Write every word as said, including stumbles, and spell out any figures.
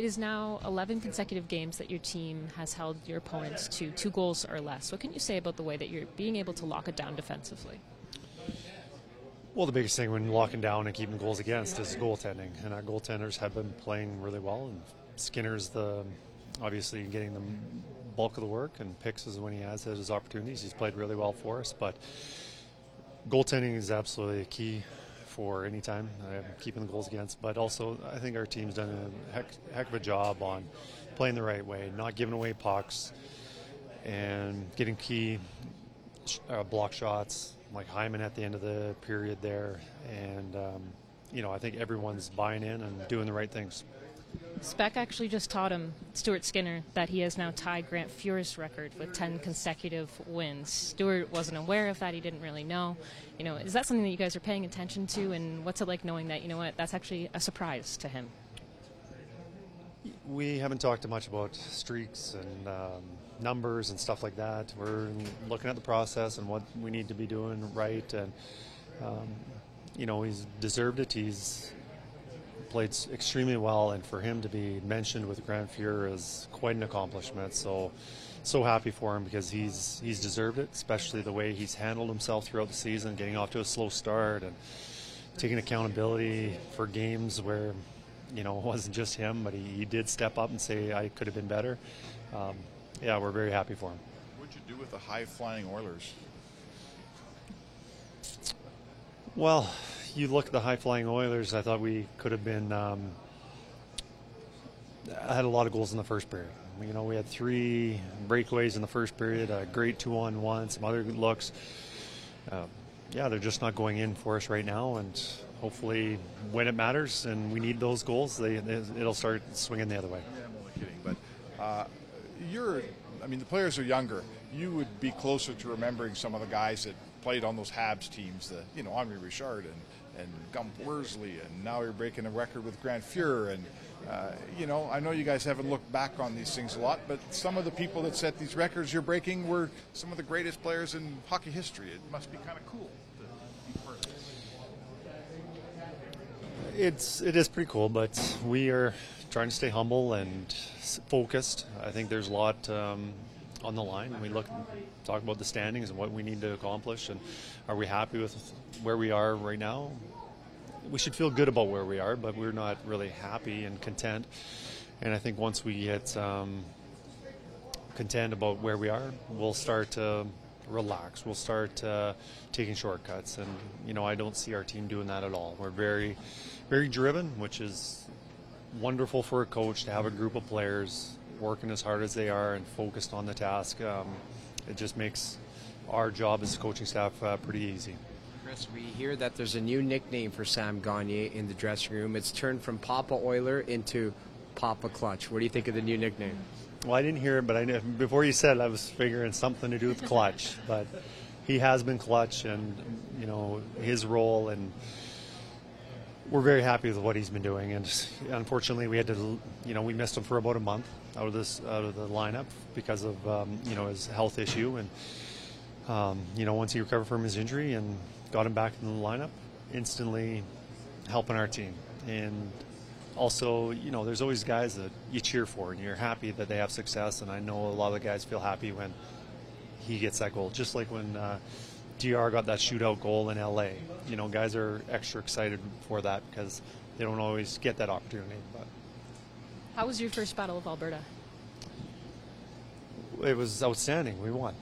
It is now eleven consecutive games that your team has held your opponents to two goals or less. What can you say about the way that you're being able to lock it down defensively? Well, the biggest thing when locking down and keeping goals against is goaltending, and our goaltenders have been playing really well. And Skinner's the obviously getting the bulk of the work, and Picks is when he has his opportunities. He's played really well for us, but goaltending is absolutely a key for any time, uh, keeping the goals against. But also, I think our team's done a heck, heck of a job on playing the right way, not giving away pucks, and getting key uh, block shots, like Hyman at the end of the period there. And, um, you know, I think everyone's buying in and doing the right things. Speck actually just taught him, Stuart Skinner, that he has now tied Grant Fuhr's record with ten consecutive wins. Stuart wasn't aware of that. He didn't really know. You know, is that something that you guys are paying attention to? And what's it like knowing that, you know what, that's actually a surprise to him? We haven't talked much about streaks and um, numbers and stuff like that. We're looking at the process and what we need to be doing right. And, um, you know, he's deserved it. He's played extremely well, and for him to be mentioned with Grant Fuhr is quite an accomplishment. So, so happy for him, because he's he's deserved it, especially the way he's handled himself throughout the season, getting off to a slow start and taking accountability for games where, you know, it wasn't just him, but he, he did step up and say, I could have been better. Um, yeah, we're very happy for him. What'd you do with the high-flying Oilers? Well, you look at the high-flying Oilers, I thought we could have been um, – I had a lot of goals in the first period. You know, we had three breakaways in the first period, a great two-on-one, some other good looks. Uh, yeah, they're just not going in for us right now, and hopefully when it matters and we need those goals, they, they, it'll start swinging the other way. Yeah, I'm only kidding, but uh, you're – I mean, the players are younger. You would be closer to remembering some of the guys that played on those Habs teams, the, you know, Henri Richard and and Gump Worsley, and now you're breaking a record with Grant Fuhr. And, uh, you know, I know you guys haven't looked back on these things a lot, but some of the people that set these records you're breaking were some of the greatest players in hockey history. It must be kind of cool to be part of this. It's, it is pretty cool, but we are trying to stay humble and focused. I think there's a lot um, on the line. We look, talk about the standings and what we need to accomplish, and are we happy with where we are right now? We should feel good about where we are, but we're not really happy and content. And I think once we get um, content about where we are, we'll start to relax. We'll start uh, taking shortcuts, and you know, I don't see our team doing that at all. We're very, very driven, which is wonderful for a coach to have a group of players working as hard as they are and focused on the task. Um, it just makes our job as coaching staff uh, pretty easy. Chris, we hear that there's a new nickname for Sam Gagner in the dressing room. It's turned from Papa Oiler into Papa Clutch. What do you think of the new nickname? Well, I didn't hear it, but I knew, before you said it, I was figuring something to do with clutch. But he has been clutch, and you know, his role, and we're very happy with what he's been doing. And unfortunately, we had to, you know, we missed him for about a month out of this, out of the lineup because of, um, you know, his health issue. And, um, you know, once he recovered from his injury and got him back in the lineup, instantly helping our team. And also, you know, there's always guys that you cheer for and you're happy that they have success. And I know a lot of the guys feel happy when he gets that goal, just like when, uh, D R got that shootout goal in L A. You know, guys are extra excited for that because they don't always get that opportunity. But how was your first Battle of Alberta? It was outstanding. We won.